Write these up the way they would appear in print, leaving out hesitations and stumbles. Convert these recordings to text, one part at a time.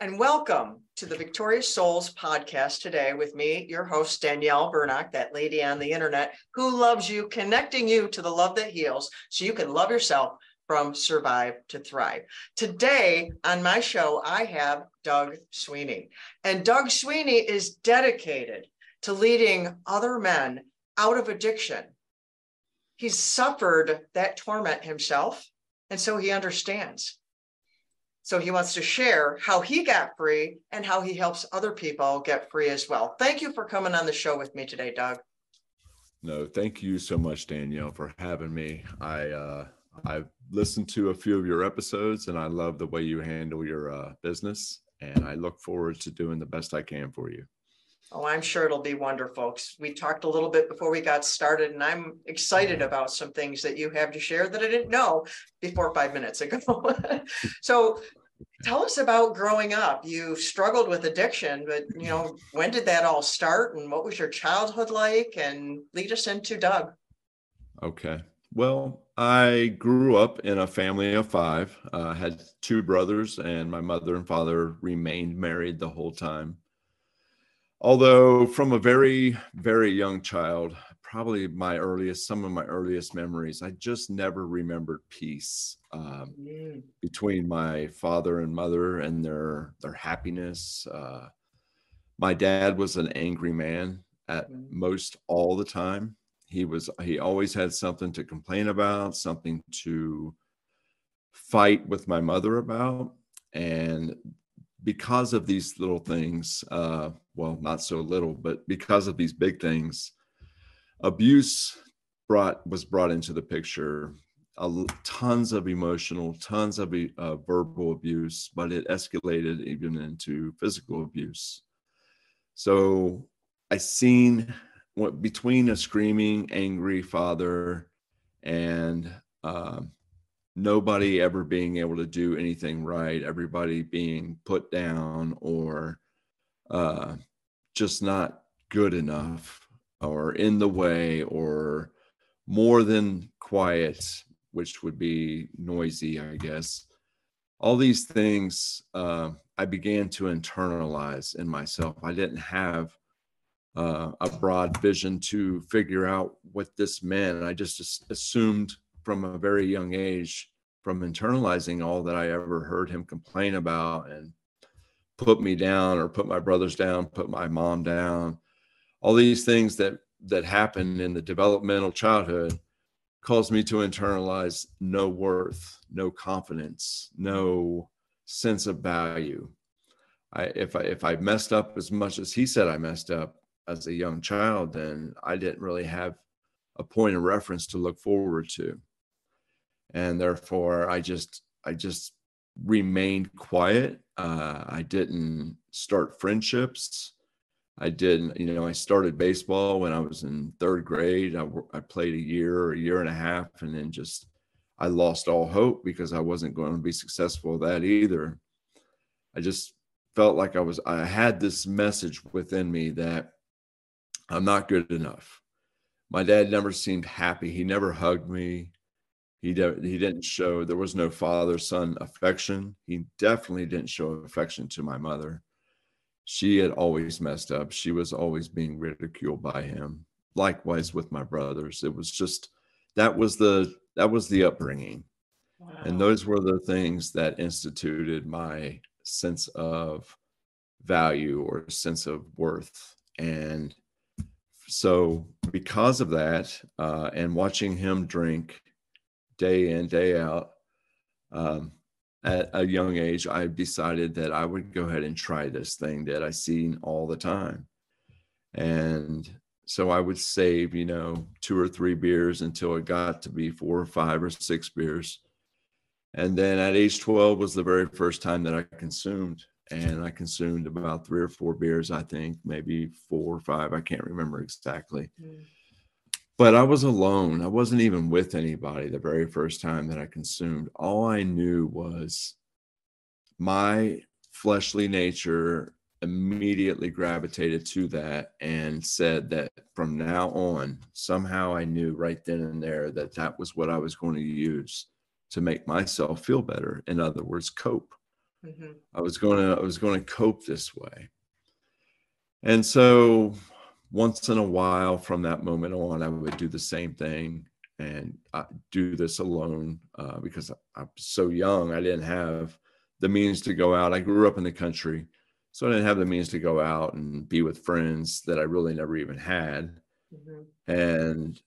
And welcome to the Victorious Souls Podcast today with me, your host, Danielle Bernock, that lady on the internet who loves you, connecting you to the love that heals so you can love yourself from survive to thrive. Today on my show, I have Doug Sweeney. And Doug Sweeney is dedicated to leading other men out of addiction. He's suffered that torment himself, and so he understands. So he wants to share how he got free and how he helps other people get free as well. Thank you for coming on the show with me today, Doug. No, thank you so much, Danielle, for having me. I've listened to a few of your episodes, and I love the way you handle your business, and I look forward to doing the best I can for you. Oh, I'm sure it'll be wonderful, folks. We talked a little bit before we got started, and I'm excited about some things that you have to share that I didn't know before 5 minutes ago. So tell us about growing up. You struggled with addiction, but when did that all start, and what was your childhood like? And lead us into Doug. Okay. Well, I grew up in a family of five. I had two brothers, and my mother and father remained married the whole time. Although from a very, very young child, probably some of my earliest memories, I just never remembered peace between my father and mother and their happiness. My dad was an angry man at most all the time. He always had something to complain about, something to fight with my mother about. And because of these little things, well, not so little, but because of these big things, abuse was brought into the picture. Tons of emotional, tons of verbal abuse, but it escalated even into physical abuse. So I seen what between a screaming, angry father and nobody ever being able to do anything right, everybody being put down or just not good enough or in the way or more than quiet, which would be noisy, I guess. All these things I began to internalize in myself. I didn't have a broad vision to figure out what this meant. I just assumed from a very young age, from internalizing all that I ever heard him complain about and put me down or put my brothers down, put my mom down, all these things that happened in the developmental childhood caused me to internalize no worth, no confidence, no sense of value. If I messed up as much as he said I messed up as a young child, then I didn't really have a point of reference to look forward to. And therefore I just remained quiet. I didn't start friendships. I started baseball when I was in third grade. I played a year and a half, and then I lost all hope because I wasn't going to be successful at that either. I just felt like I had this message within me that I'm not good enough. My dad never seemed happy. He never hugged me. He didn't show, there was no father-son affection. He definitely didn't show affection to my mother. She had always messed up. She was always being ridiculed by him. Likewise with my brothers. It was just, that was the upbringing. Wow. And those were the things that instituted my sense of value or sense of worth. And So because of that, and watching him drink day in, day out, at a young age, I decided that I would go ahead and try this thing that I seen all the time. And so I would save, you know, 2 or 3 beers until it got to be 4 or 5 or 6 beers. And then at age 12 was the very first time that I consumed. And I consumed about 3 or 4 beers, I think, maybe 4 or 5. I can't remember exactly. Mm. But I was alone. I wasn't even with anybody the very first time that I consumed. All I knew was my fleshly nature immediately gravitated to that and said that from now on, somehow I knew right then and there that that was what I was going to use to make myself feel better. In other words, cope. Mm-hmm. I was going to cope this way. And so once in a while from that moment on, I would do the same thing and I do this alone, because I was so young. I didn't have the means to go out. I grew up in the country, so I didn't have the means to go out and be with friends that I really never even had. Mm-hmm. And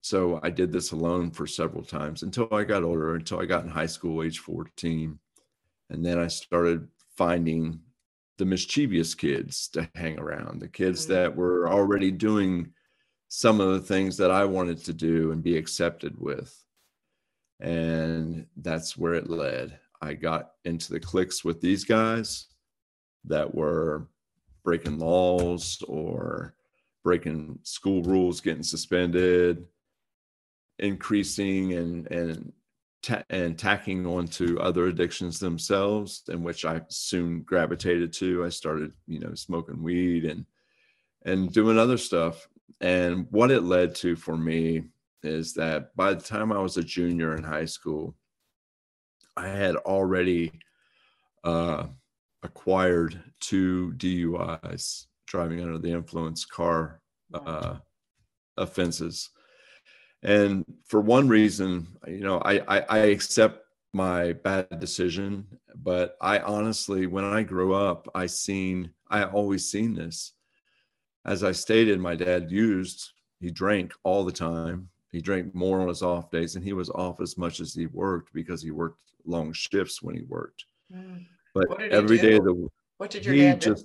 so I did this alone for several times until I got older, until I got in high school, age 14. And then I started finding the mischievous kids to hang around, the kids that were already doing some of the things that I wanted to do and be accepted with. And that's where it led. I got into the cliques with these guys that were breaking laws or breaking school rules, getting suspended, increasing and tacking onto other addictions themselves, in which I soon gravitated to. I started, you know, smoking weed and doing other stuff. And what it led to for me is that by the time I was a junior in high school, I had already acquired 2 DUIs, driving under the influence car offenses. And for one reason, you know, I accept my bad decision, but I honestly, when I grew up, I always seen this. As I stated, my dad he drank all the time. He drank more on his off days, and he was off as much as he worked because he worked long shifts when he worked. Mm. But every day of the week, what did your dad do?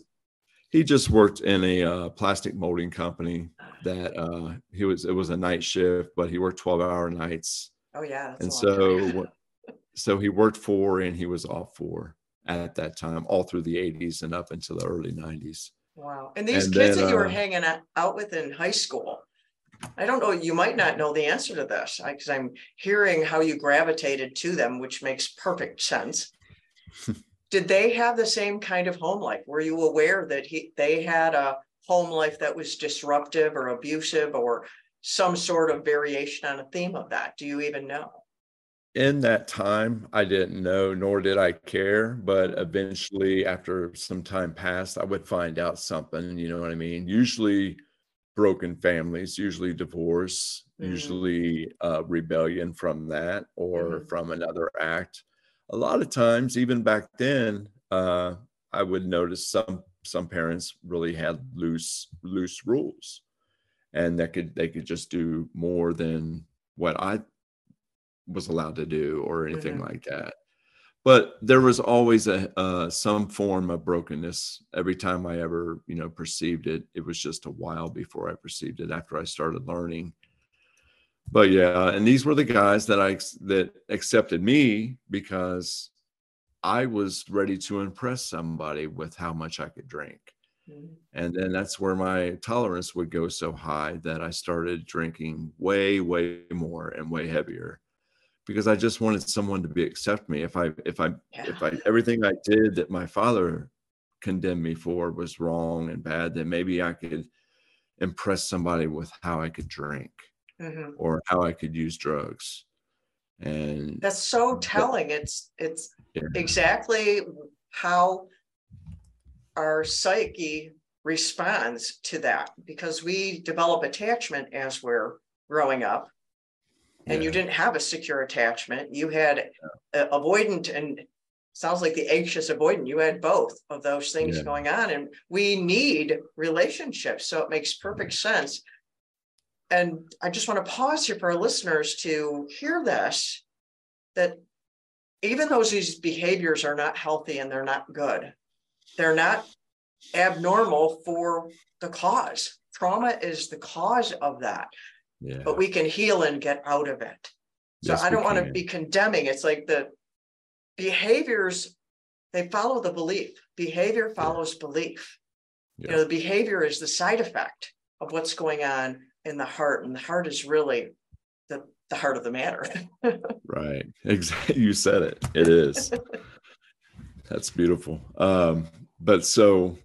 He just worked in a plastic molding company that it was a night shift, but he worked 12-hour nights. Oh yeah. And so he worked 4 and he was off 4 at that time, all through the 80s and up into the early 90s. Wow. And these kids that you were hanging out with in high school, I don't know, you might not know the answer to this because I'm hearing how you gravitated to them, which makes perfect sense. Did they have the same kind of home life? Were you aware that they had a home life that was disruptive or abusive or some sort of variation on a theme of that? Do you even know? In that time, I didn't know, nor did I care. But eventually, after some time passed, I would find out something, you know what I mean? Usually broken families, usually divorce, usually rebellion from that or from another act. A lot of times, even back then, I would notice some parents really had loose rules, and they could just do more than what I was allowed to do or anything like that. But there was always some form of brokenness. Every time I ever, you know, perceived it, it was just a while before I perceived it after I started learning. But yeah, and these were the guys that accepted me because I was ready to impress somebody with how much I could drink. Mm-hmm. And then that's where my tolerance would go so high that I started drinking way, way more and way heavier because I just wanted someone to accept me. If everything I did that my father condemned me for was wrong and bad, then maybe I could impress somebody with how I could drink. Mm-hmm. Or how I could use drugs. And that's so telling. It's exactly how our psyche responds to that, because we develop attachment as we're growing up. And you didn't have a secure attachment. You had avoidant and sounds like the anxious avoidant. You had both of those things going on, and we need relationships. So it makes perfect sense. And I just want to pause here for our listeners to hear this, that even though these behaviors are not healthy and they're not good, they're not abnormal for the cause. Trauma is the cause of that, but we can heal and get out of it. So yes, I don't want to be condemning. It's like the behaviors, they follow the belief. Behavior follows belief. You know, the behavior is the side effect of what's going on in the heart. And the heart is really the heart of the matter. Right. Exactly. You said it. It is. That's beautiful. But so,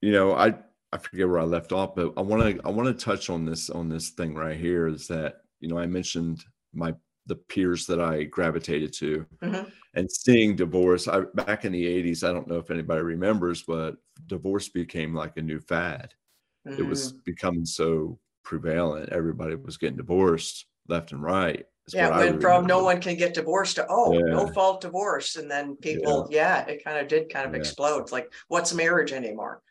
you know, I forget where I left off, but I want to touch on this thing right here is that, you know, I mentioned the peers that I gravitated to and seeing divorce. Back in the 80s, I don't know if anybody remembers, but divorce became like a new fad. It was becoming so prevalent. Everybody was getting divorced left and right. From no one can get divorced to, no fault divorce. And then people, it kind of explode. It's like, what's marriage anymore?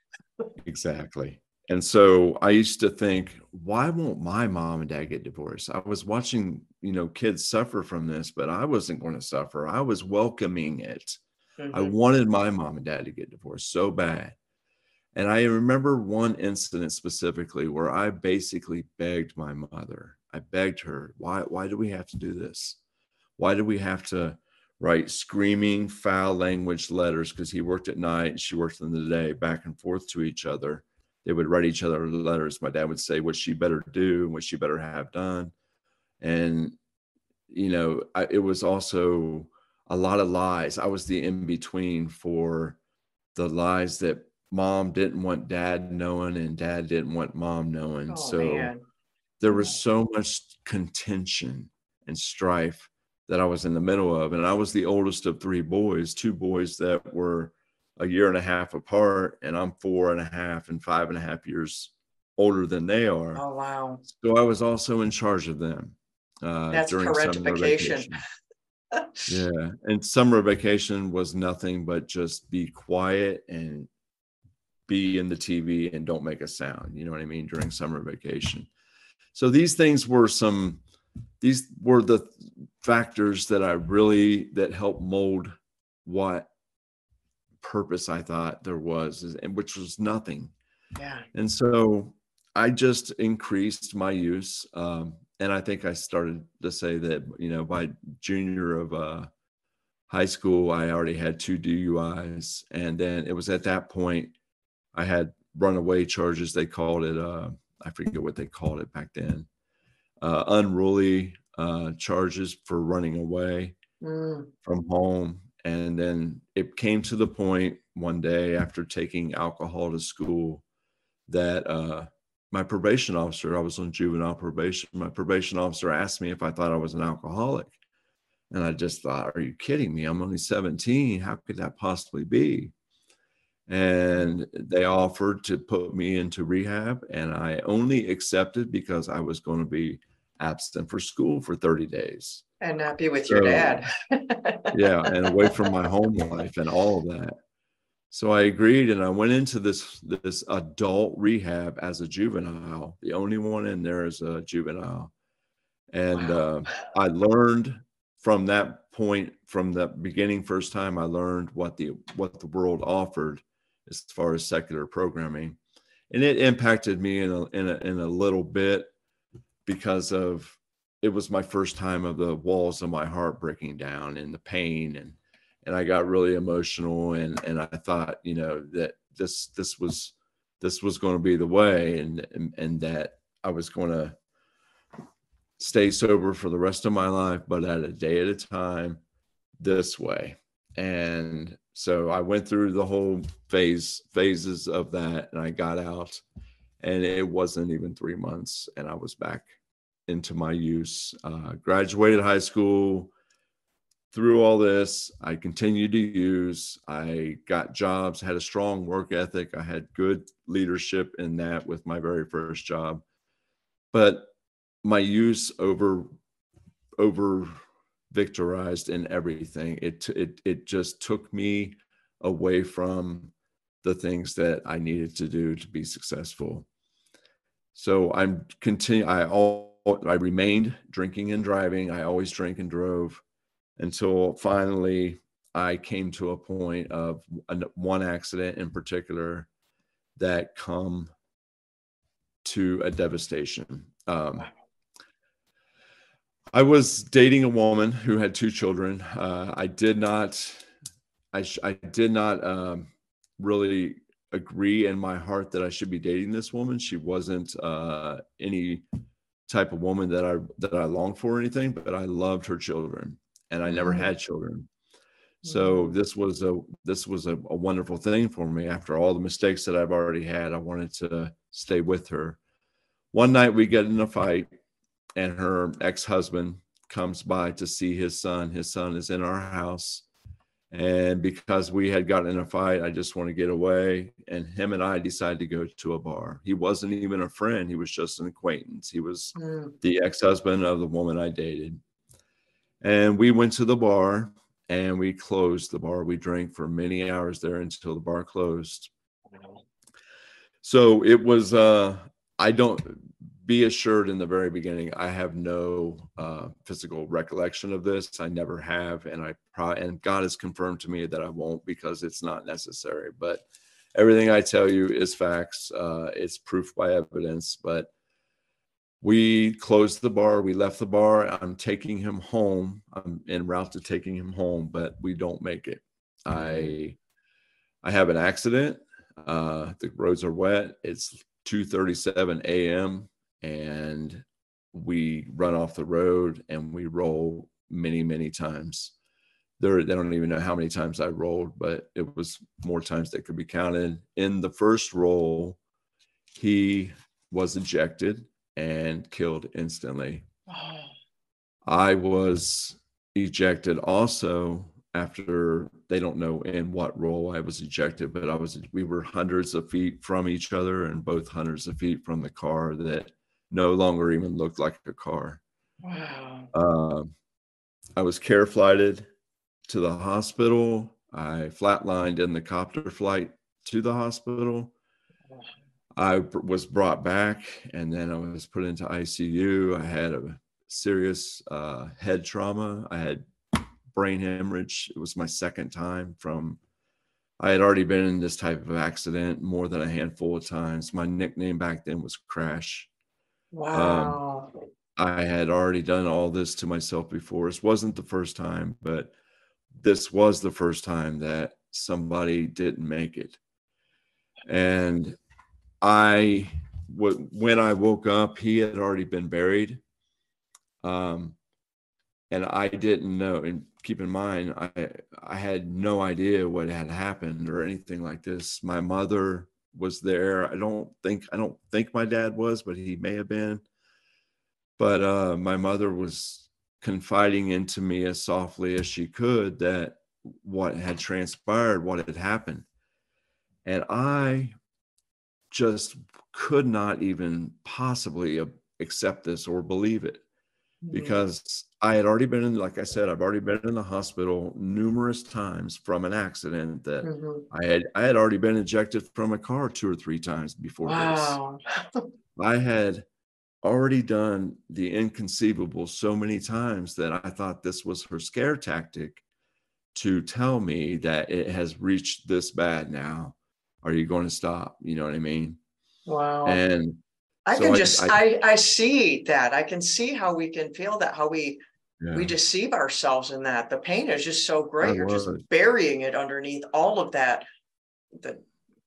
Exactly. And so I used to think, why won't my mom and dad get divorced? I was watching, you know, kids suffer from this, but I wasn't going to suffer. I was welcoming it. I wanted my mom and dad to get divorced so bad. And I remember one incident specifically where I basically begged my mother. I begged her, why do we have to do this? Why do we have to write screaming, foul language letters? Because he worked at night and she worked in the day, back and forth to each other. They would write each other letters. My dad would say what she better do and what she better have done. And, you know, it was also a lot of lies. I was the in-between for the lies that mom didn't want dad knowing and dad didn't want mom knowing. There was so much contention and strife that I was in the middle of. And I was the oldest of three boys, two boys that were a year and a half apart, and I'm 4.5 and 5.5 years older than they are. Oh, wow. So I was also in charge of them. That's parentification. Yeah. And summer vacation was nothing but just be quiet and be in the TV and don't make a sound. You know what I mean? During summer vacation. So these things were these were the factors that that helped mold what purpose I thought there was, and which was nothing. Yeah. And so I just increased my use. And I think I started to say that, you know, by junior of high school, I already had 2 DUIs. And then it was at that point I had runaway charges. They called it, I forget what they called it back then, unruly charges for running away from home. And then it came to the point one day after taking alcohol to school that my probation officer, I was on juvenile probation. My probation officer asked me if I thought I was an alcoholic. And I just thought, are you kidding me? I'm only 17. How could that possibly be? And they offered to put me into rehab. And I only accepted because I was going to be absent for school for 30 days. And not be with your dad. Yeah, and away from my home life and all of that. So I agreed, and I went into this adult rehab as a juvenile. The only one in there is a juvenile. And I learned from that point, from the beginning, first time, I learned what the world offered as far as secular programming. And it impacted me in a little bit because of, it was my first time of the walls of my heart breaking down and the pain. And I got really emotional, and I thought, you know, that this was going to be the way, and that I was going to stay sober for the rest of my life, but at a day at a time this way. And so I went through the whole phases of that, and I got out, and it wasn't even 3 months and I was back into my use. Graduated high school. Through all this, I continued to use. I got jobs, had a strong work ethic. I had good leadership in that with my very first job. But my use over victorized in everything. It just took me away from the things that I needed to do to be successful. So I remained drinking and driving. I always drank and drove until finally I came to a point of one accident in particular that come to a devastation. I was dating a woman who had two children. I did not really agree in my heart that I should be dating this woman. She wasn't any type of woman that I longed for or anything, but I loved her children, and I never had children. So this was a wonderful thing for me. After all the mistakes that I've already had, I wanted to stay with her. One night we get in a fight, and her ex-husband comes by to see his son. His son is in our house. And because we had gotten in a fight, I just want to get away. And him and I decided to go to a bar. He wasn't even a friend. He was just an acquaintance. He was the ex-husband of the woman I dated. And we went to the bar, and we closed the bar. We drank for many hours there until the bar closed. So it was, be assured in the very beginning, I have no physical recollection of this. I never have. And God has confirmed to me that I won't, because it's not necessary. But everything I tell you is facts. It's proof by evidence. But we closed the bar. We left the bar. I'm taking him home. I'm en route to taking him home, but we don't make it. I have an accident. The roads are wet. It's 2:37 a.m. and we run off the road, and we roll many, many times. They don't even know how many times I rolled, but it was more times that could be counted. In the first roll, he was ejected and killed instantly. I was ejected also after, they don't know in what role I was ejected, but we were hundreds of feet from each other, and both hundreds of feet from the car that no longer even looked like a car. Wow. I was care flighted to the hospital. I flatlined in the copter flight to the hospital. I was brought back, and then I was put into ICU. I had a serious head trauma. I had brain hemorrhage. It was my second time I had already been in this type of accident more than a handful of times. My nickname back then was Crash. Wow. I had already done all this to myself before. This wasn't the first time, but this was the first time that somebody didn't make it. And when I woke up, he had already been buried. And I didn't know. And keep in mind, I had no idea what had happened or anything like this. My mother was there. I don't think my dad was, but he may have been. But my mother was confiding into me as softly as she could that what had transpired, what had happened. And I just could not even possibly accept this or believe it, because I had already been in, like I said, I've already been in the hospital numerous times from an accident that I had already been ejected from a car 2 or 3 times before. Wow. This. I had already done the inconceivable so many times that I thought this was her scare tactic to tell me that it has reached this bad now. Are you going to stop? You know what I mean? Wow. And I see that. I can see how we can feel that, how we deceive ourselves in that. The pain is just so great. You're just burying it underneath all of that, the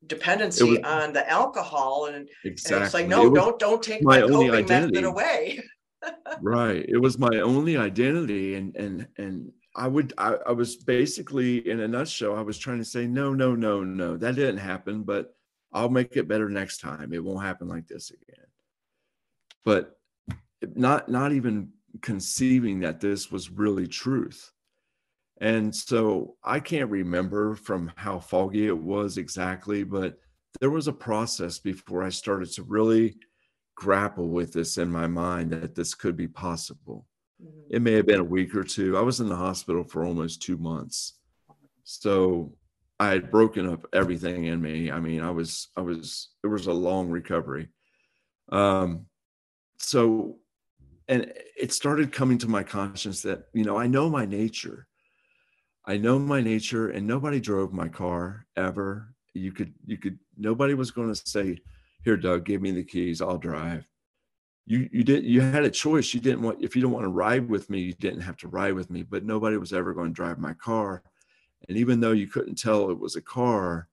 dependency on the alcohol. And, and it's like, no, don't take my coping method away. Right. It was my only identity. And I was basically, in a nutshell, I was trying to say, no, that didn't happen, but I'll make it better next time. It won't happen like this again. But not even conceiving that this was really truth. And so I can't remember from how foggy it was exactly, but there was a process before I started to really grapple with this in my mind, that this could be possible. It may have been a week or two. I was in the hospital for almost 2 months. So I had broken up everything in me. I mean, it was a long recovery. And it started coming to my conscience that, you know, I know my nature, and nobody drove my car ever. Nobody was going to say, here, Doug, give me the keys. I'll drive. You had a choice. If you didn't want to ride with me, you didn't have to ride with me, but nobody was ever going to drive my car. And even though you couldn't tell it was a car,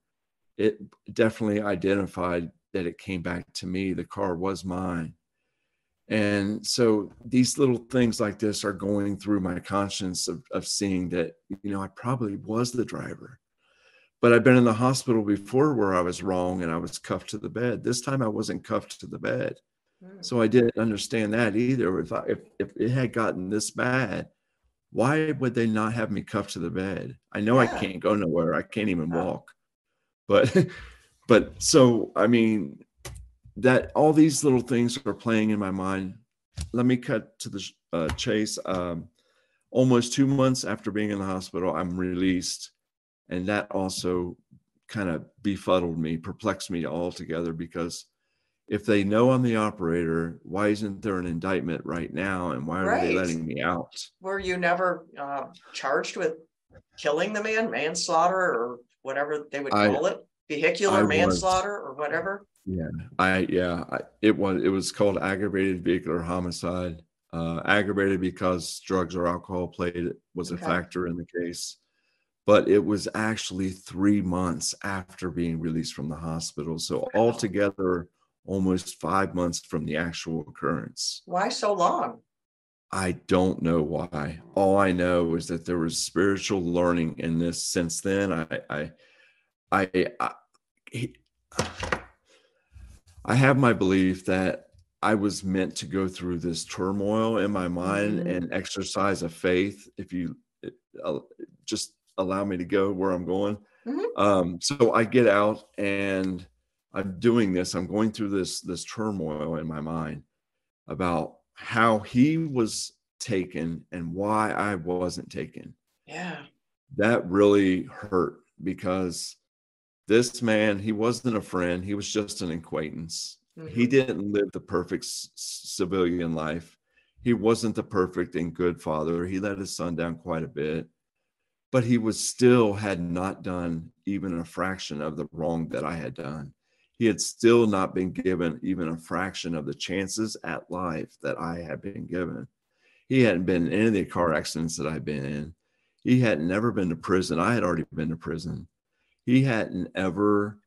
it definitely identified that it came back to me. The car was mine. And so these little things like this are going through my conscience of seeing that, you know, I probably was the driver. But I've been in the hospital before where I was wrong and I was cuffed to the bed. This time I wasn't cuffed to the bed. So I didn't understand that either. If it had gotten this bad, why would they not have me cuffed to the bed? I know I can't go nowhere. I can't even walk. But so, I mean, that all these little things are playing in my mind. Let me cut to the chase. Almost 2 months after being in the hospital, I'm released. And that also kind of befuddled me, perplexed me altogether, because if they know I'm the operator, why isn't there an indictment right now? And why are they letting me out? Were you never charged with killing the man, manslaughter, or whatever they would call it? Vehicular manslaughter or whatever? Yeah. It was called aggravated vehicular homicide. Aggravated because drugs or alcohol was a factor in the case. But it was actually 3 months after being released from the hospital. So altogether, almost 5 months from the actual occurrence. Why so long? I don't know why. All I know is that there was spiritual learning in this since then. I have my belief that I was meant to go through this turmoil in my mind and exercise of faith. If you just allow me to go where I'm going. So I get out and I'm doing this. I'm going through this turmoil in my mind about how he was taken and why I wasn't taken. Yeah. That really hurt, because this man, he wasn't a friend. He was just an acquaintance. Mm-hmm. He didn't live the perfect civilian life. He wasn't the perfect and good father. He let his son down quite a bit. But he was still had not done even a fraction of the wrong that I had done. He had still not been given even a fraction of the chances at life that I had been given. He hadn't been in any of the car accidents that I've been in. He had never been to prison. I had already been to prison. He hadn't ever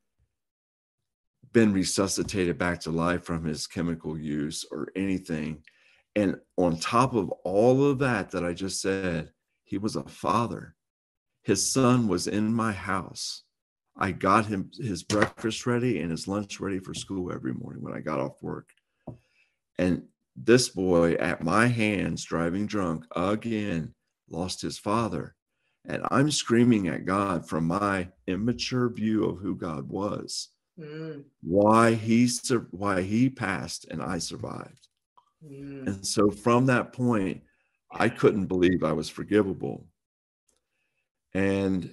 been resuscitated back to life from his chemical use or anything. And on top of all of that I just said, he was a father. His son was in my house. I got him his breakfast ready and his lunch ready for school every morning when I got off work. And this boy at my hands, driving drunk again, lost his father. And I'm screaming at God from my immature view of who God was, why he passed and I survived. And so from that point, I couldn't believe I was forgivable. And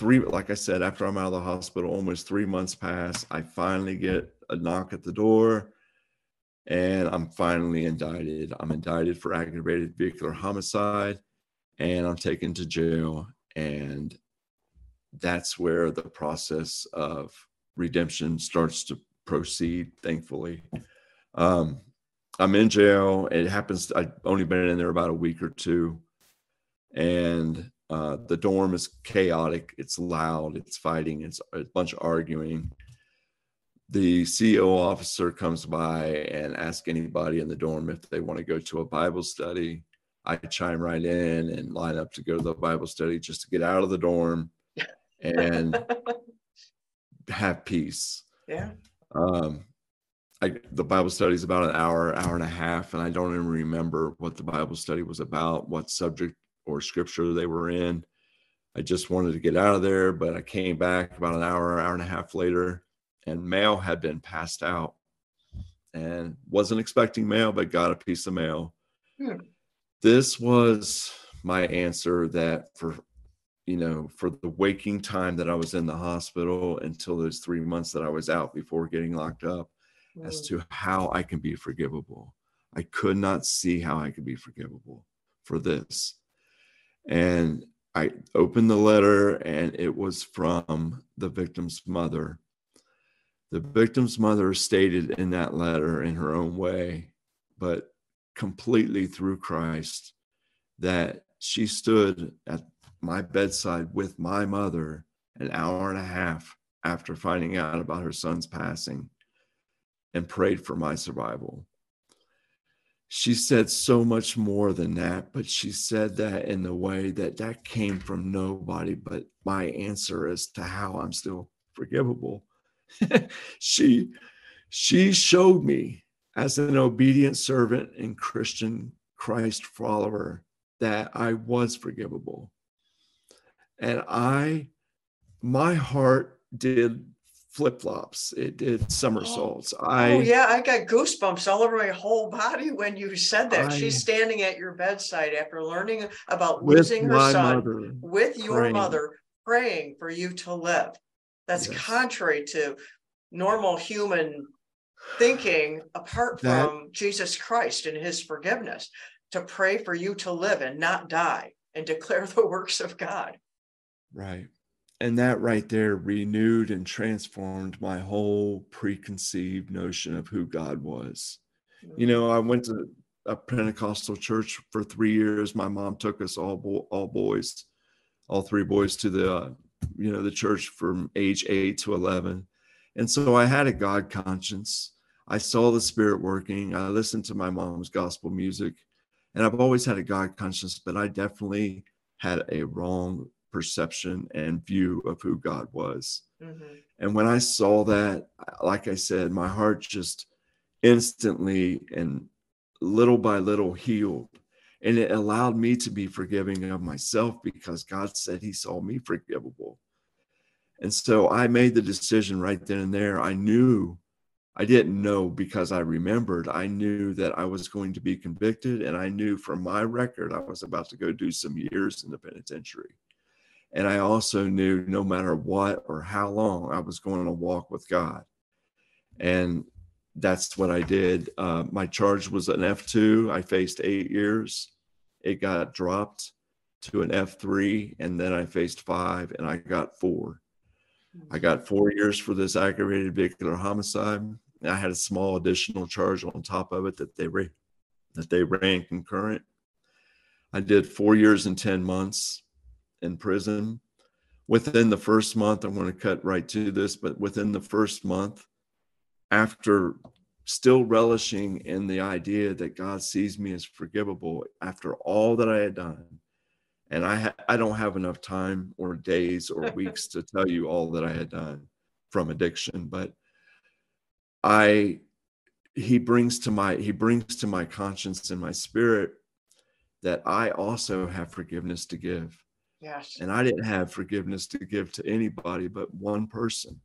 like I said, after I'm out of the hospital, almost 3 months pass, I finally get a knock at the door and I'm finally indicted. I'm indicted for aggravated vehicular homicide and I'm taken to jail. And that's where the process of redemption starts to proceed, thankfully. I'm in jail. It happens. I've only been in there about a week or two. And the dorm is chaotic. It's loud. It's fighting. It's a bunch of arguing. The CO officer comes by and asks anybody in the dorm if they want to go to a Bible study. I chime right in and line up to go to the Bible study just to get out of the dorm and have peace. Yeah. The Bible study is about an hour, hour and a half, and I don't even remember what the Bible study was about, what subject or scripture they were in. I just wanted to get out of there, but I came back about an hour, hour and a half later, and mail had been passed out. And wasn't expecting mail, but got a piece of mail. This was my answer that for the waking time that I was in the hospital until those 3 months that I was out before getting locked up, as to how I can be forgivable. I could not see how I could be forgivable for this. And I opened the letter, and it was from the victim's mother. The victim's mother stated in that letter, in her own way, but completely through Christ, that she stood at my bedside with my mother an hour and a half after finding out about her son's passing and prayed for my survival. She said so much more than that, but she said that in the way that came from nobody but my answer as to how I'm still forgivable. She showed me, as an obedient servant and Christian Christ follower, that I was forgivable. And my heart did flip-flops. It did somersaults. I got goosebumps all over my whole body when you said that. She's standing at your bedside after learning about losing her son, with your mother, praying for you to live. That's contrary to normal human thinking, apart from Jesus Christ and his forgiveness, to pray for you to live and not die and declare the works of God. Right. And that right there renewed and transformed my whole preconceived notion of who God was. You know, I went to a Pentecostal church for 3 years. My mom took us all three boys to the church from age 8 to 11. And so I had a God conscience. I saw the Spirit working. I listened to my mom's gospel music, and I've always had a God conscience, but I definitely had a wrong perception and view of who God was. Mm-hmm. And when I saw that, like I said, my heart just instantly and little by little healed. And it allowed me to be forgiving of myself, because God said he saw me forgivable. And so I made the decision right then and there. I knew that I was going to be convicted, and I knew from my record I was about to go do some years in the penitentiary. And I also knew no matter what or how long, I was going to walk with God. And that's what I did. My charge was an F2. I faced 8 years. It got dropped to an F3, and then I faced 5, and I got 4. I got 4 years for this aggravated vehicular homicide. I had a small additional charge on top of it that they ran concurrent. I did 4 years and 10 months. In prison. Within the first month, I'm going to cut right to this, but within the first month, after still relishing in the idea that God sees me as forgivable after all that I had done, and I don't have enough time or days or weeks to tell you all that I had done from addiction, but he brings to my conscience and my spirit that I also have forgiveness to give. Yes. And I didn't have forgiveness to give to anybody but one person.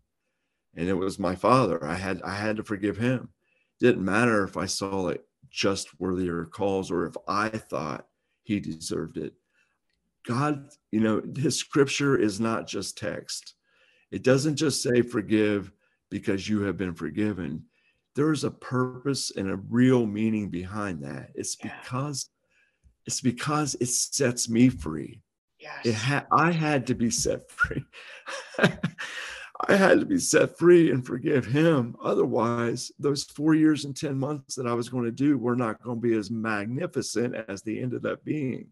And it was my father. I had to forgive him. Didn't matter if I saw it just worthy or cause, or if I thought he deserved it. God, his scripture is not just text. It doesn't just say forgive because you have been forgiven. There is a purpose and a real meaning behind that. It's because it sets me free. Yes. I had to be set free. I had to be set free and forgive him. Otherwise, those 4 years and 10 months that I was going to do were not going to be as magnificent as they ended up being.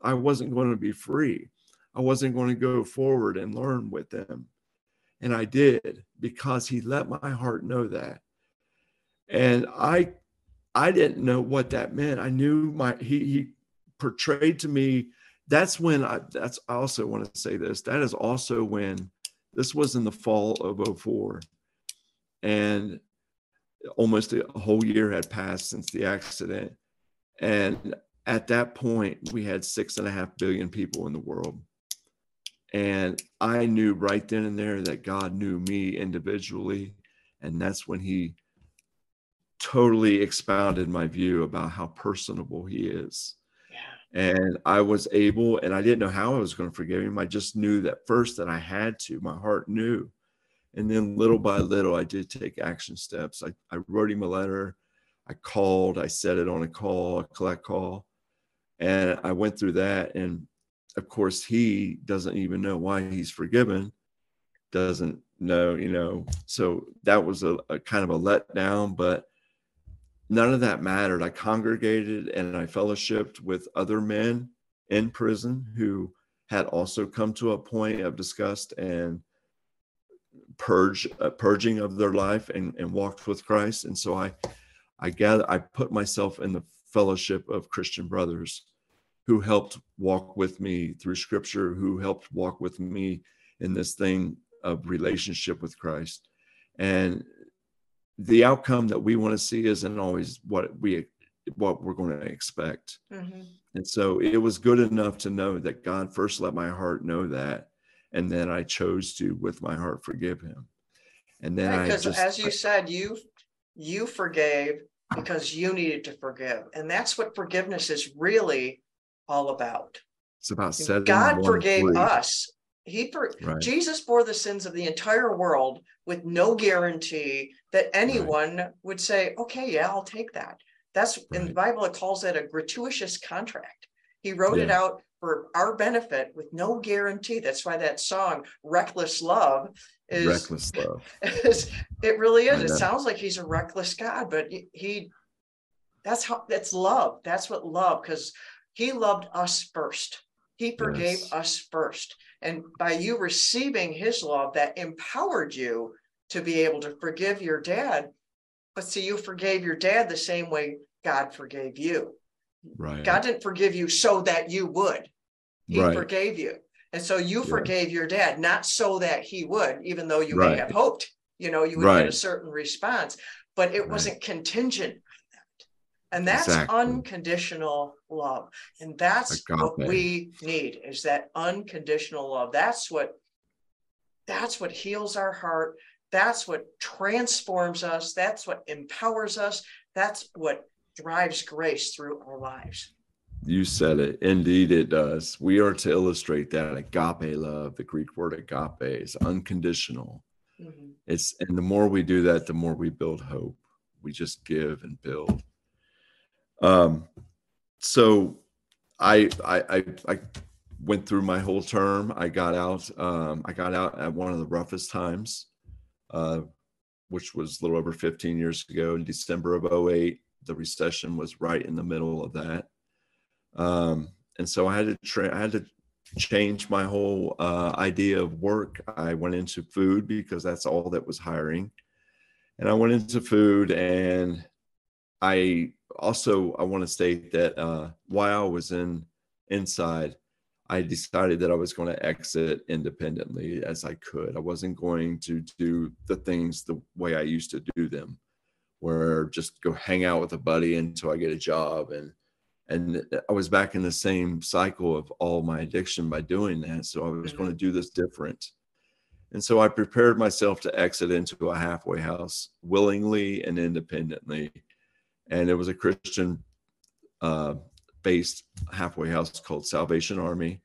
I wasn't going to be free. I wasn't going to go forward and learn with him. And I did, because he let my heart know that. And I didn't know what that meant. I knew he portrayed to me. I also want to say this. That is also when, this was in the fall of 2004, and almost a whole year had passed since the accident. And at that point, we had 6.5 billion people in the world. And I knew right then and there that God knew me individually. And that's when he totally expounded my view about how personable he is. And I was able, and I didn't know how I was going to forgive him. I just knew that first that I had to, my heart knew. And then little by little, I did take action steps. I wrote him a letter. I called, I said it on a collect call. And I went through that. And of course, he doesn't even know why he's forgiven, doesn't know, you know. So that was a kind of a letdown, but none of that mattered. I congregated and I fellowshiped with other men in prison who had also come to a point of disgust and purging of their life and walked with Christ. And so I put myself in the fellowship of Christian brothers who helped walk with me through scripture, who helped walk with me in this thing of relationship with Christ. And the outcome that we want to see isn't always what we're going to expect. Mm-hmm. And so it was good enough to know that God first let my heart know that. And then I chose to, with my heart, forgive him. And then as you said, you forgave because you needed to forgive. And that's what forgiveness is really all about. It's about setting God forgave free. Us. Right. Jesus bore the sins of the entire world with no guarantee that anyone right. would say, okay, yeah, I'll take that. That's right. In the Bible, it calls it a gratuitous contract. He wrote it out for our benefit with no guarantee. That's why that song, Reckless Love, is reckless love. It really is. It sounds like he's a reckless God, but that's love. That's what love, because he loved us first. He forgave us first. And by you receiving his love, that empowered you to be able to forgive your dad. But see, you forgave your dad the same way God forgave you. Right. God didn't forgive you so that you would. He forgave you. And so you forgave your dad, not so that he would, even though you may have hoped, you would get a certain response, but it wasn't contingent on that. And that's unconditional love. And that's what we need, is that unconditional love. That's what heals our heart. That's what transforms us. That's what empowers us. That's what drives grace through our lives. You said it. Indeed, it does. We are to illustrate that agape love. The Greek word agape is unconditional. Mm-hmm. And the more we do that, the more we build hope. We just give and build. So I went through my whole term. I got out at one of the roughest times, which was a little over 15 years ago in December of 2008. The recession was right in the middle of that. And so I had to change my whole idea of work. I went into food because that's all that was hiring. And I went into food, and I want to state that while I was inside, I decided that I was going to exit independently as I could. I wasn't going to do the things the way I used to do them, where just go hang out with a buddy until I get a job. And I was back in the same cycle of all my addiction by doing that. So I was going to do this different. And so I prepared myself to exit into a halfway house willingly and independently. And it was a Christian based halfway house called Salvation Army.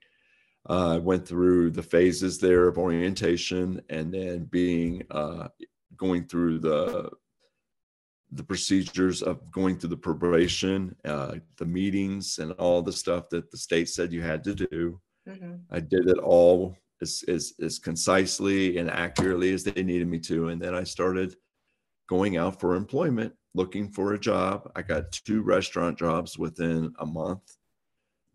I went through the phases there of orientation, and then going through the procedures of going through the probation, the meetings, and all the stuff that the state said you had to do. Mm-hmm. I did it all as concisely and accurately as they needed me to. And then I started going out for employment, looking for a job. I got 2 restaurant jobs within a month,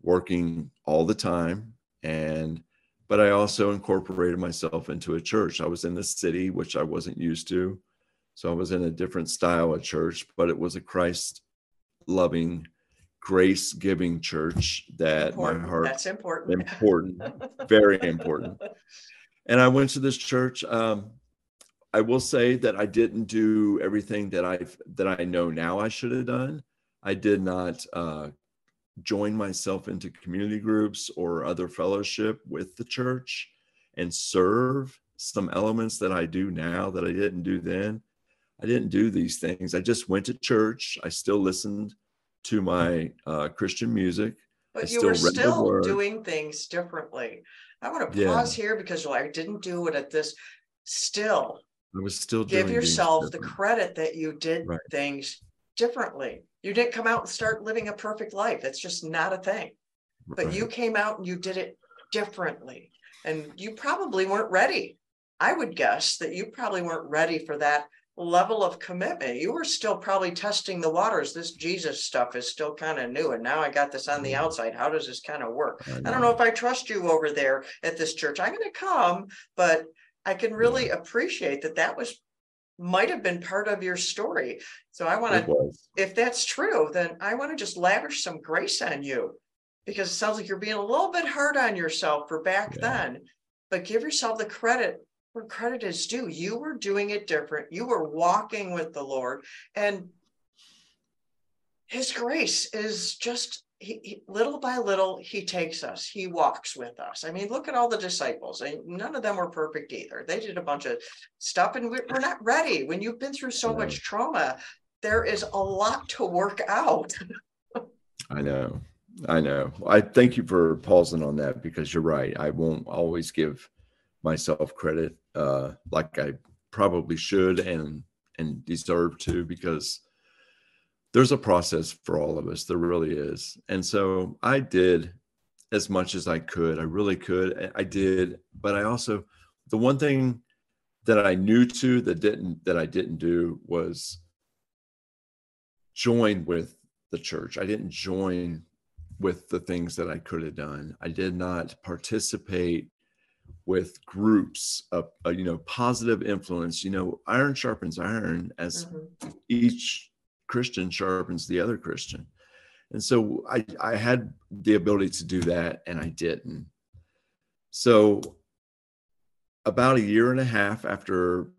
working all the time. But I also incorporated myself into a church. I was in the city, which I wasn't used to. So I was in a different style of church, but it was a Christ-loving, grace-giving church that that's important. Important, very important. And I went to this church. I will say that I didn't do everything that I know now I should have done. I did not join myself into community groups or other fellowship with the church and serve. Some elements that I do now that I didn't do then. I didn't do these things. I just went to church. I still listened to my Christian music. But you were still doing things differently. I want to pause here because I didn't do it at this. Still, I was still doing give yourself the credit that you did things differently. You didn't come out and start living a perfect life. That's just not a thing. But you came out and you did it differently. And you probably weren't ready. I would guess that you probably weren't ready for that level of commitment. You were still probably testing the waters. This Jesus stuff is still kind of new. And now I got this on the outside. How does this kind of work? I don't know if I trust you over there at this church. I'm going to come, but I can really appreciate that that was might have been part of your story. So I want to, if that's true, then I want to just lavish some grace on you, because it sounds like you're being a little bit hard on yourself for back then, but give yourself the credit where credit is due. You were doing it different. You were walking with the Lord, and his grace is just, he little by little, he takes us, he walks with us. I mean, look at all the disciples, and none of them were perfect either. They did a bunch of stuff, and we're not ready. When you've been through so much trauma, there is a lot to work out. I know. I thank you for pausing on that, because you're right. I won't always give myself credit like I probably should and deserve to, because there's a process for all of us. There really is. And so I did as much as I could. I really could. I did. But I also, the one thing that I knew to that I didn't do was join with the church. I didn't join with the things that I could have done. I did not participate with groups of, positive influence. Iron sharpens iron, as each Christian sharpens the other Christian. And so I had the ability to do that, and I didn't. So about a year and a half after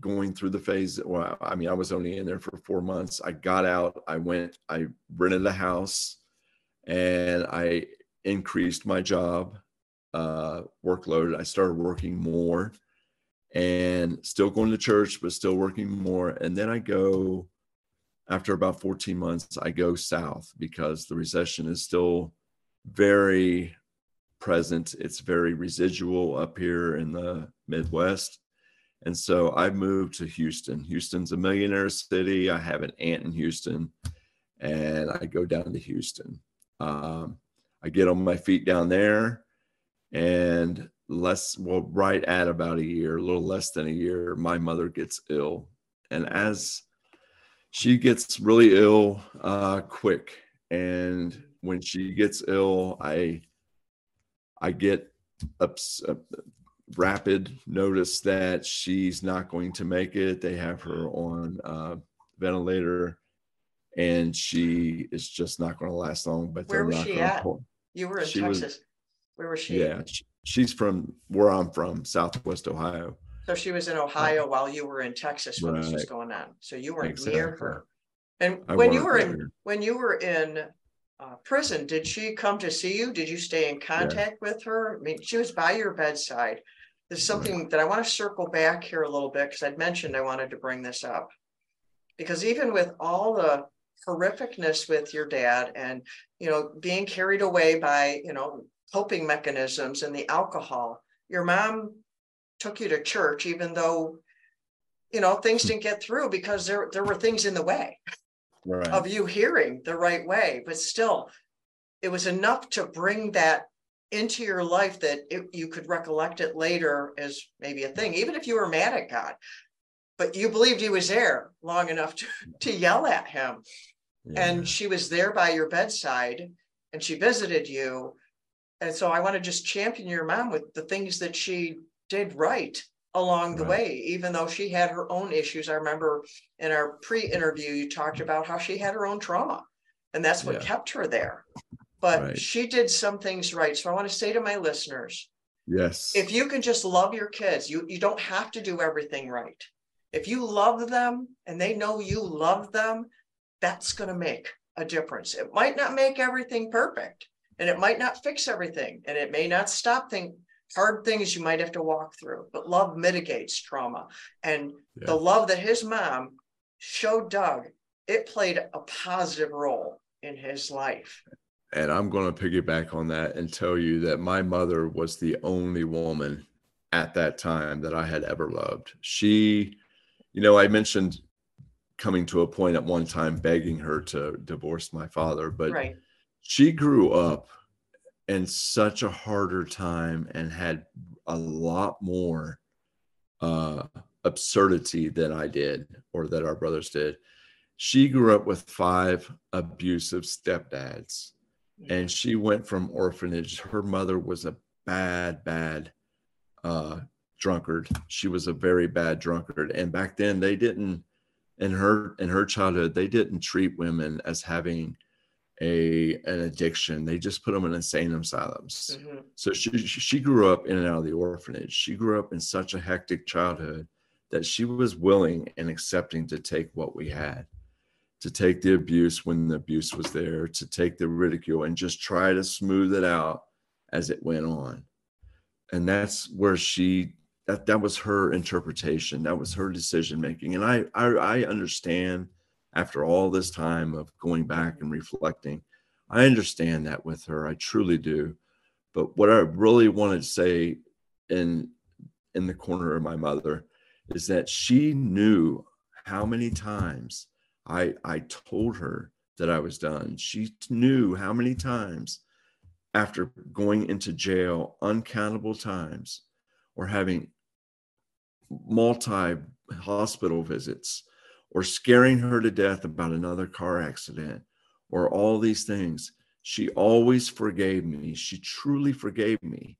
going through the phase, I was only in there for 4 months. I got out, I went, I rented a house, and I increased my job workload. I started working more and still going to church, but still working more. And then I go, after about 14 months, I go south, because the recession is still very present. It's very residual up here in the Midwest. And so I moved to Houston. Houston's a millionaire city. I have an aunt in Houston, and I go down to Houston. I get on my feet down there, and right at about a year, a little less than a year, my mother gets ill. And as she gets really ill quick, and when she gets ill, I get rapid notice that she's not going to make it. They have her on ventilator, and she is just not going to last long. But where was she at? You were in Texas. Where was she? Yeah, she's from where I'm from, Southwest Ohio. So she was in Ohio while you were in Texas when this was going on. So you weren't near her. And when you were in prison, did she come to see you? Did you stay in contact with her? I mean, she was by your bedside. There's something that I want to circle back here a little bit, because I'd mentioned I wanted to bring this up. Because even with all the horrificness with your dad and, being carried away by, coping mechanisms and the alcohol, your mom took you to church, even though, things didn't get through because there were things in the way of you hearing the right way. But still, it was enough to bring that into your life that you could recollect it later as maybe a thing, even if you were mad at God. But you believed he was there long enough to yell at him. Yeah. And she was there by your bedside, and she visited you. And so I want to just champion your mom with the things that she did right along the way, even though she had her own issues. I remember in our pre-interview, you talked about how she had her own trauma, and that's what kept her there. But she did some things right. So I want to say to my listeners, yes, if you can just love your kids, you don't have to do everything right. If you love them and they know you love them, that's going to make a difference. It might not make everything perfect, and it might not fix everything, and it may not stop hard things you might have to walk through, but love mitigates trauma. And the love that his mom showed Doug, it played a positive role in his life. And I'm going to piggyback on that and tell you that my mother was the only woman at that time that I had ever loved. She, you know, I mentioned coming to a point at one time begging her to divorce my father, but right. She grew up in such a harder time and had a lot more absurdity than I did or that our brothers did. She grew up with 5 abusive stepdads. And she went from orphanage. Her mother was a bad drunkard. She was a very bad drunkard. And back then they didn't, in her childhood, they didn't treat women as having an addiction. They just put them in insane asylums. Mm-hmm. So she grew up in and out of the orphanage. She grew up in such a hectic childhood that she was willing and accepting to take what we had, to take the abuse when the abuse was there, to take the ridicule and just try to smooth it out as it went on. And that's where that was her interpretation. That was her decision-making. And I understand, after all this time of going back and reflecting, I understand that with her. I truly do. But what I really wanted to say in the corner of my mother is that she knew how many times I told her that I was done. She knew how many times after going into jail, uncountable times, or having multi-hospital visits, or scaring her to death about another car accident, or all these things. She always forgave me. She truly forgave me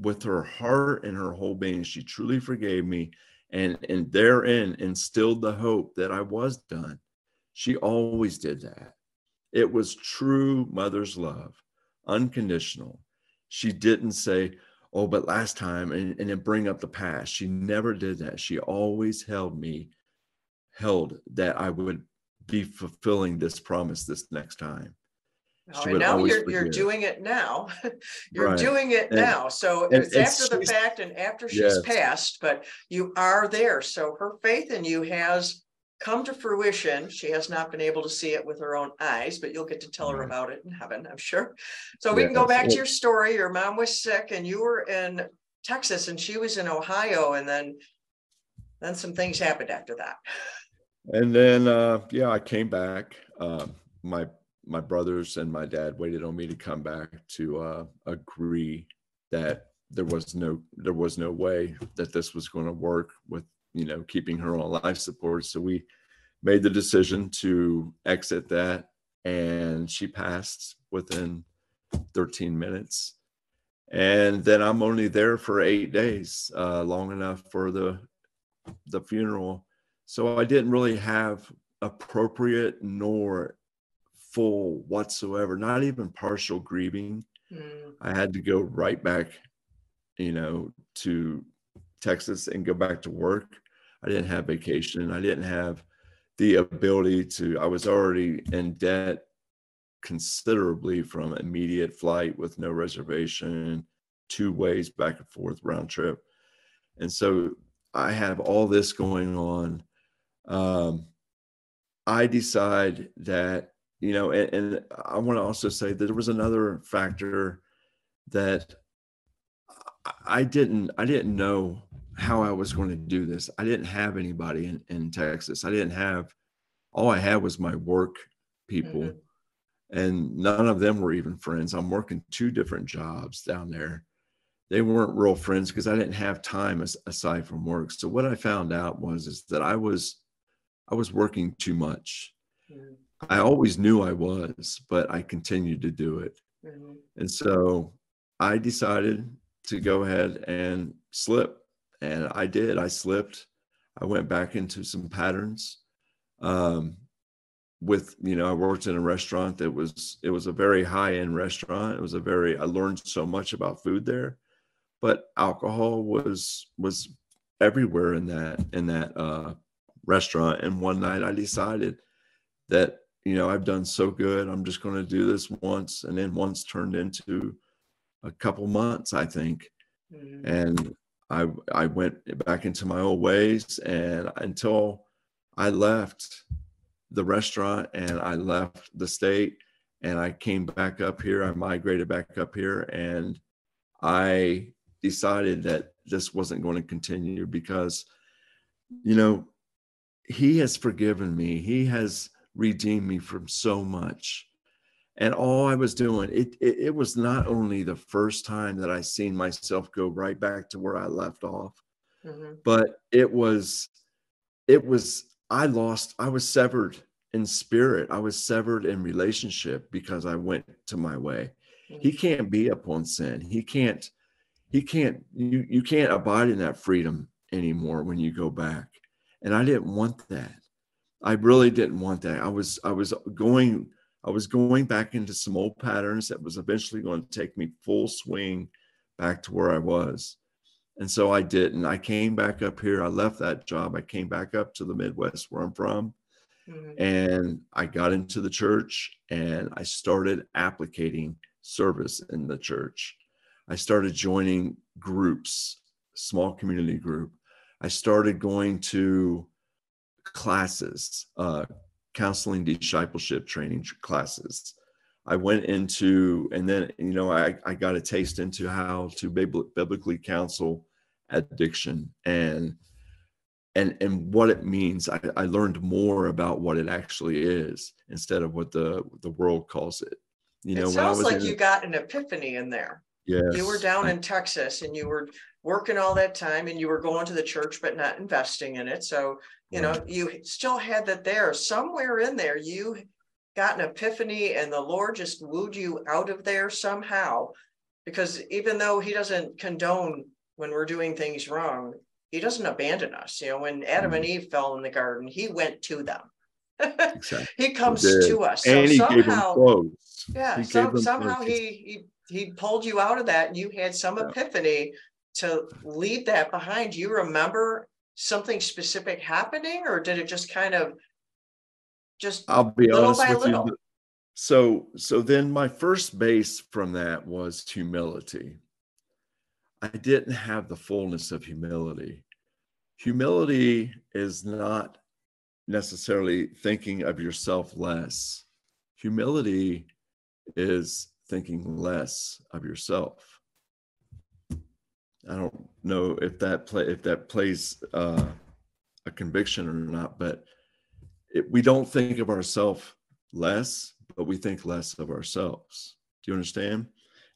with her heart and her whole being. She truly forgave me and therein instilled the hope that I was done. She always did that. It was true mother's love, unconditional. She didn't say, oh, but last time, and then bring up the past. She never did that. She always held that I would be fulfilling this promise this next time. Oh, and now you're doing it now. You're right. Doing it and, now. So it's after the fact and after she's yes. passed, but you are there. So her faith in you has come to fruition. She has not been able to see it with her own eyes, but you'll get to tell her about it in heaven, I'm sure. So we can go back to your story. Your mom was sick and you were in Texas and she was in Ohio. And then some things happened after that. And then, I came back. My brothers and my dad waited on me to come back to agree that there was no way that this was going to work with, you know, keeping her on life support. So we made the decision to exit that, and she passed within 13 minutes. And then I'm only there for 8 days, long enough for the funeral. So I didn't really have appropriate nor full whatsoever, not even partial grieving. I had to go right back, you know, to Texas and go back to work. I didn't have vacation. I didn't have the ability to, I was already in debt considerably from immediate flight with no reservation, 2 ways back and forth round trip. And so I have all this going on. I decide that, you know, and I want to also say that there was another factor that I didn't know how I was going to do this. I didn't have anybody in Texas. All I had was my work people, mm-hmm. and none of them were even friends. I'm working 2 different jobs down there. They weren't real friends because I didn't have time aside from work. So what I found out was that I was working too much. Mm-hmm. I always knew I was, but I continued to do it. Mm-hmm. And so I decided to go ahead and slip. And I did. I slipped. I went back into some patterns. I worked in a restaurant that it was a very high-end restaurant. I learned so much about food there, but alcohol was everywhere in that restaurant. And one night I decided that, you know, I've done so good, I'm just going to do this once. And then once turned into a couple months, I think. Mm-hmm. And I went back into my old ways, and until I left the restaurant and I left the state And I came back up here, I migrated back up here, and I decided that this wasn't going to continue because, you know, he has forgiven me. He has redeemed me from so much. And all I was doing, it was not only the first time that I seen myself go right back to where I left off, mm-hmm. but I was severed in spirit. I was severed in relationship because I went to my way. Mm-hmm. He can't be upon sin. You can't abide in that freedom anymore when you go back. And I didn't want that. I really didn't want that. I was going back into some old patterns that was eventually going to take me full swing back to where I was. And so I didn't. I came back up here. I left that job. I came back up to the Midwest where I'm from. Mm-hmm. And I got into the church and I started applicating service in the church. I started joining groups, small community group. I started going to classes, counseling, discipleship training classes. I went into, and then, you know, I got a taste into how to biblically counsel addiction and what it means. I learned more about what it actually is instead of what the world calls it. You know, it sounds like you got an epiphany in there. Yes. You were down in Texas and you were working all that time and you were going to the church, but not investing in it. So, you know, you still had that there. Somewhere in there, you got an epiphany and the Lord just wooed you out of there somehow, because even though he doesn't condone when we're doing things wrong, he doesn't abandon us. You know, when Adam and Eve fell in the garden, he went to them. Exactly. He comes to us. And so he gave them clothes. Yeah. He pulled you out of that and you had some epiphany to leave that behind. Do you remember something specific happening, or did it just kind of just I'll be little honest by with little? You. So then my first base from that was humility. I didn't have the fullness of humility. Humility is not necessarily thinking of yourself less. Humility is thinking less of yourself. I don't know if that plays a conviction or not, but we don't think of ourselves less, but we think less of ourselves. Do you understand?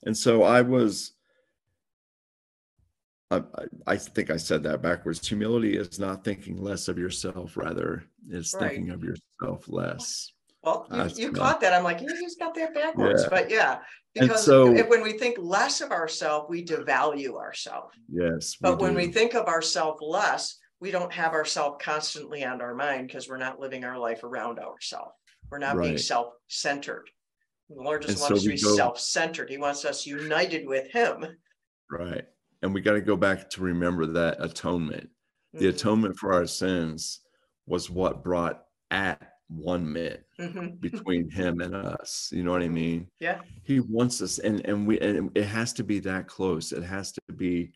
And so I think I said that backwards. Humility is not thinking less of yourself, rather it's right. Thinking of yourself less. Well, you caught that. I'm like, you just got that backwards. Yeah. But yeah, because when we think less of ourselves, we devalue ourselves. Yes. But when we think of ourselves less, we don't have ourselves constantly on our mind because we're not living our life around ourselves. We're not being self-centered. The Lord just wants us to be self-centered. He wants us united with him. Right. And we got to go back to remember that atonement. Mm-hmm. The atonement for our sins was what brought at one man mm-hmm. between him and us. You know what I mean? Yeah. He wants us and it has to be that close. It has to be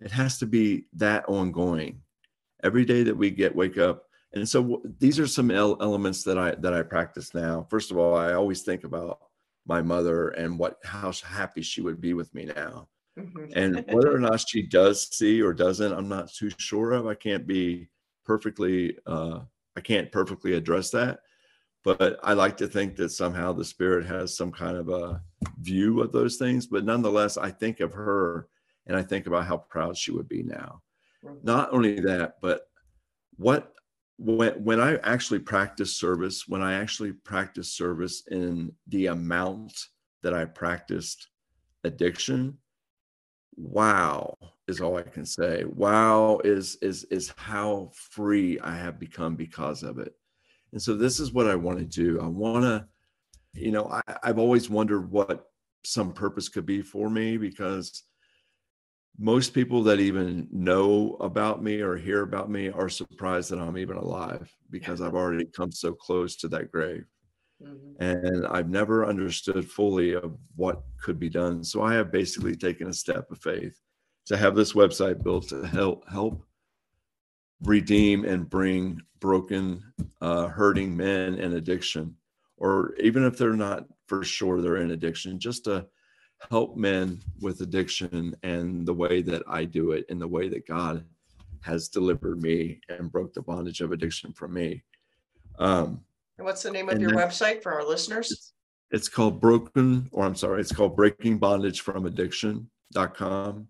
that ongoing every day that we wake up. And so these are some elements that I practice now. First of all, I always think about my mother and how happy she would be with me now. Mm-hmm. And whether or not she does see or doesn't, I'm not too sure of. I can't perfectly address that, but I like to think that somehow the Spirit has some kind of a view of those things. But nonetheless, I think of her and I think about how proud she would be now. Right. Not only that, but when I actually practice service, in the amount that I practiced addiction, wow is all I can say. Wow is how free I have become because of it. And so this is what I want to do. I want to, you know, I've always wondered what some purpose could be for me, because most people that even know about me or hear about me are surprised that I'm even alive, because I've already come so close to that grave. Mm-hmm. And I've never understood fully of what could be done. So I have basically taken a step of faith to have this website built to help redeem and bring broken, hurting men and addiction or even if they're not for sure they're in addiction, just to help men with addiction and the way that I do it and the way that God has delivered me and broke the bondage of addiction from me. And what's the name of your website for our listeners? It's called breakingbondagefromaddiction.com.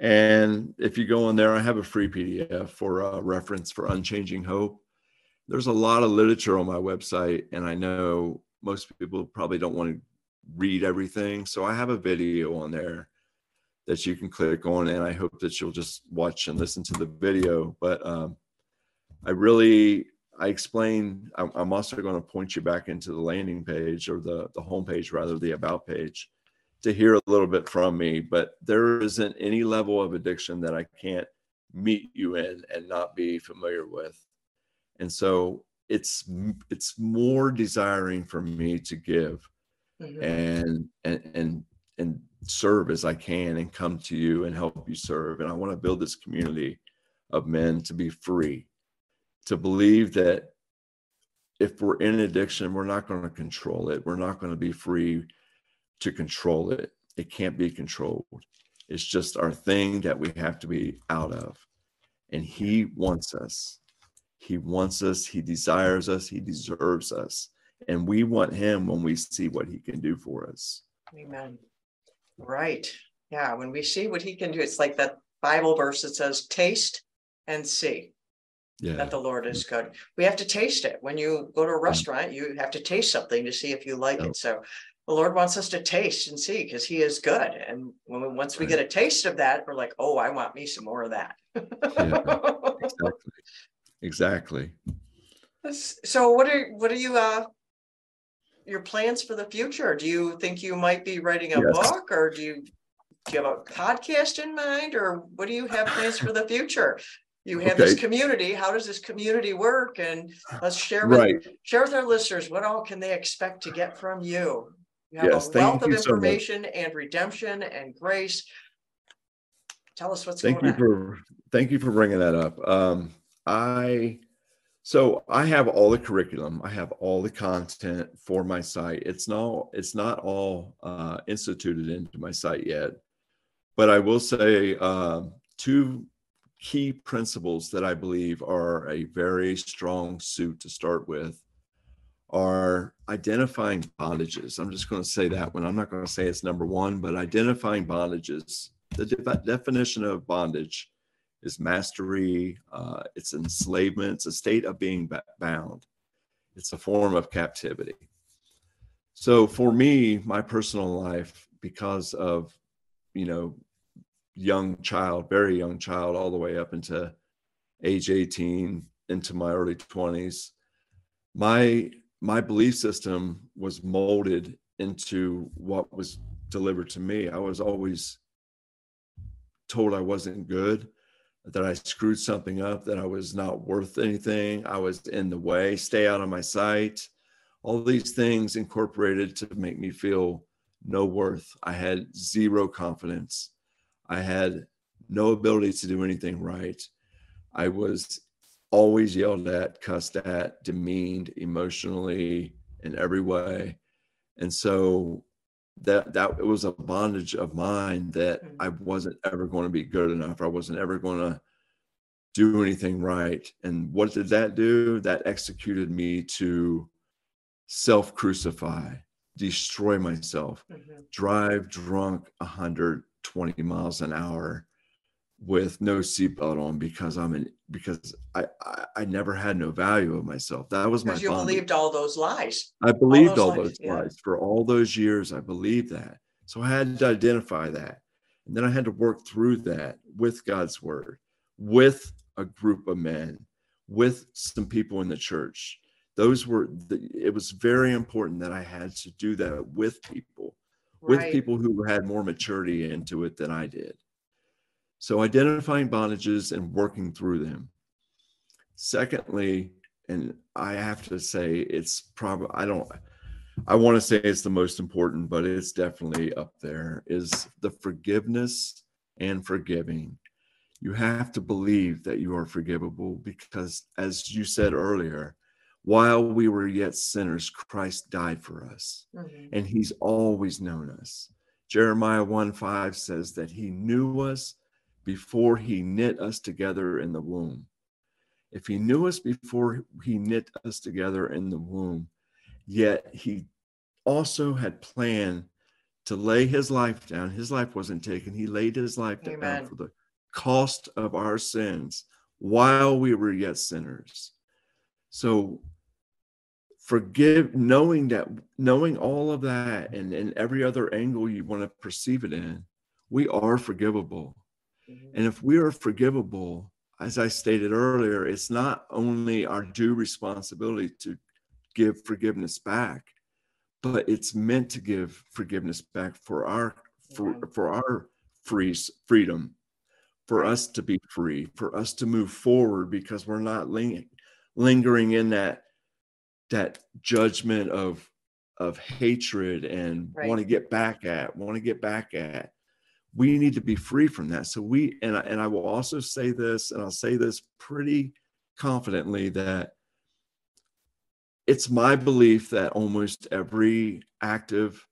And if you go on there, I have a free PDF for a reference for Unchanging Hope. There's a lot of literature on my website, and I know most people probably don't want to read everything. So I have a video on there that you can click on, and I hope that you'll just watch and listen to the video. But I'm also going to point you back into the landing page, or the homepage rather, the about page, to hear a little bit from me. But there isn't any level of addiction that I can't meet you in and not be familiar with. And so it's more desiring for me to give and serve as I can, and come to you and help you serve. And I want to build this community of men to be free, to believe that if we're in addiction, we're not going to control it. We're not going to be free to control it. It can't be controlled. It's just our thing that we have to be out of. And he wants us. He wants us. He desires us. He deserves us. And we want him when we see what he can do for us. Amen. Right. Yeah. When we see what he can do, it's like that Bible verse that says, taste and see that the Lord is good. We have to taste it. When you go to a restaurant, you have to taste something to see if you like it. So the Lord wants us to taste and see, because he is good. And once we get a taste of that, we're like, oh, I want me some more of that. Exactly. So what are you, your plans for the future? Do you think you might be writing a book, or do you have a podcast in mind, or what do you have plans for the future? You have this community. How does this community work? And let's share with our listeners, what all can they expect to get from you? You have a wealth of information and redemption and grace. Tell us what's going on. Thank you for bringing that up. So I have all the curriculum. I have all the content for my site. It's not all instituted into my site yet, but I will say two key principles that I believe are a very strong suit to start with are identifying bondages. I'm just going to say that one. I'm not going to say it's number one, but identifying bondages. The definition of bondage is mastery, it's enslavement, it's a state of being bound. It's a form of captivity. So for me, my personal life, because of, very young child, all the way up into age 18, into my early 20s, my belief system was molded into what was delivered to me. I was always told I wasn't good, that I screwed something up, that I was not worth anything, I was in the way, stay out of my sight. All these things incorporated to make me feel no worth. I had zero confidence. I had no ability to do anything right. I was always yelled at, cussed at, demeaned emotionally in every way. And so that it was a bondage of mine that I wasn't ever going to be good enough. I wasn't ever going to do anything right. And what did that do? That executed me to self-crucify, destroy myself, drive drunk 120 miles an hour with no seatbelt on because I never had no value of myself. That was my bondage. Believed all those lies. I believed all those lies for all those years. I believed that. So I had to identify that. And then I had to work through that with God's word, with a group of men, with some people in the church. It was very important that I had to do that with people, with people who had more maturity into it than I did. So identifying bondages and working through them. Secondly, and I have to say I want to say it's the most important, but it's definitely up there, is the forgiveness and forgiving. You have to believe that you are forgivable, because as you said earlier, While we were yet sinners, Christ died for us, and he's always known us. Jeremiah 1:5 says that he knew us before he knit us together in the womb. If he knew us before he knit us together in the womb, yet he also had planned to lay his life down. His life wasn't taken. He laid his life down for the cost of our sins while we were yet sinners. So knowing all of that and every other angle you want to perceive it in, we are forgivable. And if we are forgivable, as I stated earlier, it's not only our due responsibility to give forgiveness back, but it's meant to give forgiveness back for our freedom, for us to be free, for us to move forward, because we're not lingering in that judgment of hatred and want to get back at. We need to be free from that. So I will also say this, and I'll say this pretty confidently, that it's my belief that almost every active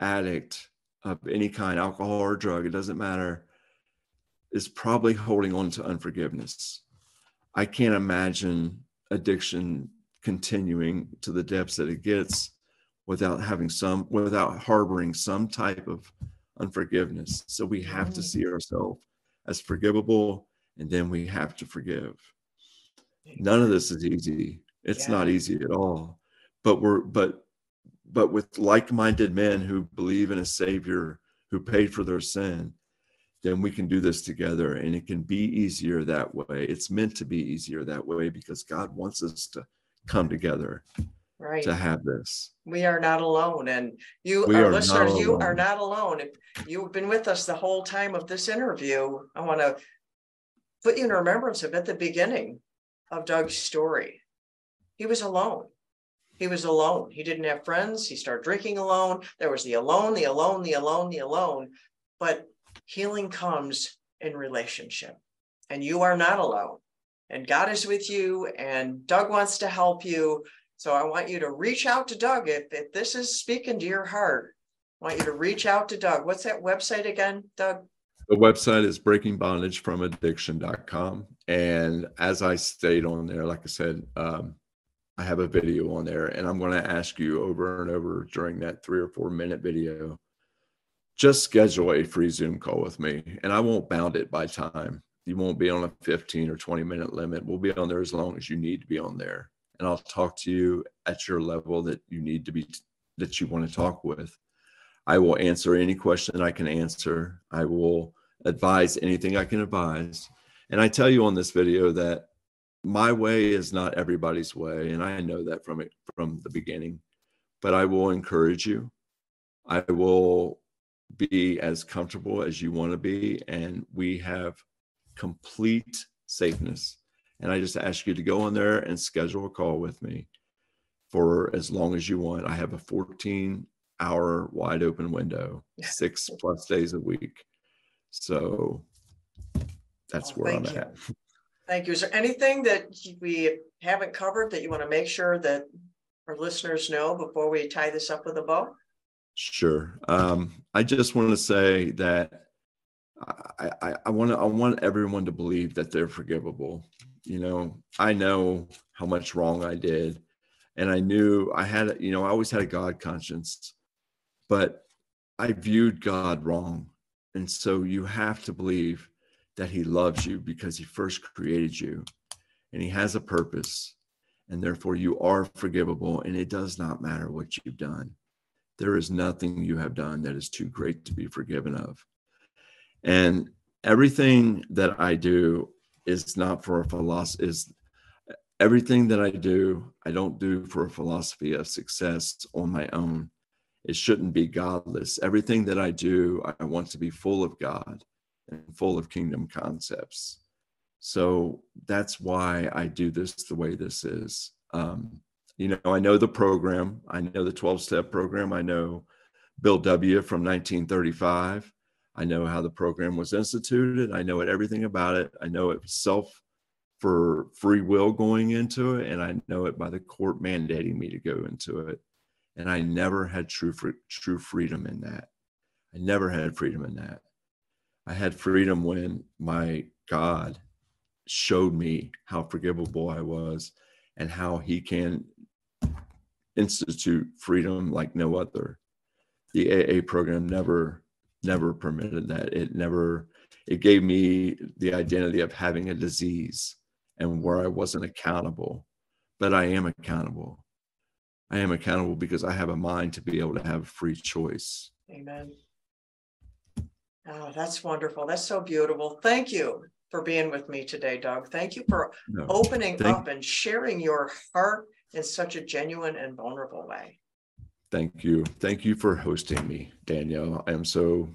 addict of any kind, alcohol or drug, it doesn't matter, is probably holding on to unforgiveness. I can't imagine addiction continuing to the depths that it gets without harboring some type of unforgiveness. So we have to see ourselves as forgivable, and then we have to forgive. None of this is easy. It's not easy at all, but with like-minded men who believe in a savior who paid for their sin, then we can do this together, and it can be easier that way. It's meant to be easier that way because God wants us to come together to have this. We are not alone, and you, our listeners, are not alone. If you've been with us the whole time of this interview, I want to put you in remembrance of at the beginning of Doug's story. He was alone. He was alone. He didn't have friends. He started drinking alone. There was the alone. But healing comes in relationship. And you are not alone. And God is with you. And Doug wants to help you. So I want you to reach out to Doug. If this is speaking to your heart, I want you to reach out to Doug. What's that website again, Doug? The website is breakingbondagefromaddiction.com. And as I stayed on there, like I said, I have a video on there, and I'm going to ask you over and over during that 3 or 4 minute video, just schedule a free Zoom call with me, and I won't bound it by time. You won't be on a 15 or 20 minute limit. We'll be on there as long as you need to be on there. And I'll talk to you at your level that you need to be, that you want to talk with. I will answer any question I can answer. I will advise anything I can advise. And I tell you on this video that my way is not everybody's way, and I know that from the beginning. But I will encourage you. I will be as comfortable as you want to be, and we have complete safeness. And I just ask you to go on there and schedule a call with me for as long as you want. I have a 14-hour wide open window, 6+ days a week. So that's where I'm at. Thank you. Is there anything that we haven't covered that you want to make sure that our listeners know before we tie this up with a bow? Sure. I just want to say that I want everyone to believe that they're forgivable. You know, I know how much wrong I did, and I knew I always had a God conscience, but I viewed God wrong. And so you have to believe that he loves you because he first created you and he has a purpose, and therefore you are forgivable, and it does not matter what you've done. There is nothing you have done that is too great to be forgiven of. And everything that I do is not for a philosophy. Everything that I don't do for a philosophy of success on my own. It shouldn't be godless. Everything that I do, I want to be full of God and full of kingdom concepts. So that's why I do this the way this is. I know the program. I know the 12-step program. I know Bill W. from 1935. I know how the program was instituted. I know everything about it. I know it was self for free will going into it, and I know it by the court mandating me to go into it. And I never had true freedom in that. I never had freedom in that. I had freedom when my God showed me how forgivable I was and how he can institute freedom like no other. The AA program never permitted that. It gave me the identity of having a disease and where I wasn't accountable, but I am accountable. I am accountable because I have a mind to be able to have free choice. Amen. Oh, that's wonderful. That's so beautiful. Thank you for being with me today, Doug. Thank you for opening up and sharing your heart in such a genuine and vulnerable way. Thank you. Thank you for hosting me, Danielle. I am so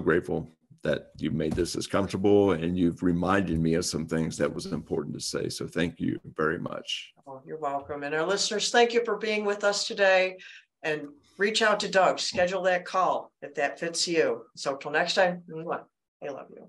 grateful that you made this as comfortable, and you've reminded me of some things that was important to say. So thank you very much. Oh, you're welcome. And our listeners, thank you for being with us today, and reach out to Doug, schedule that call if that fits you. So till next time, I love you.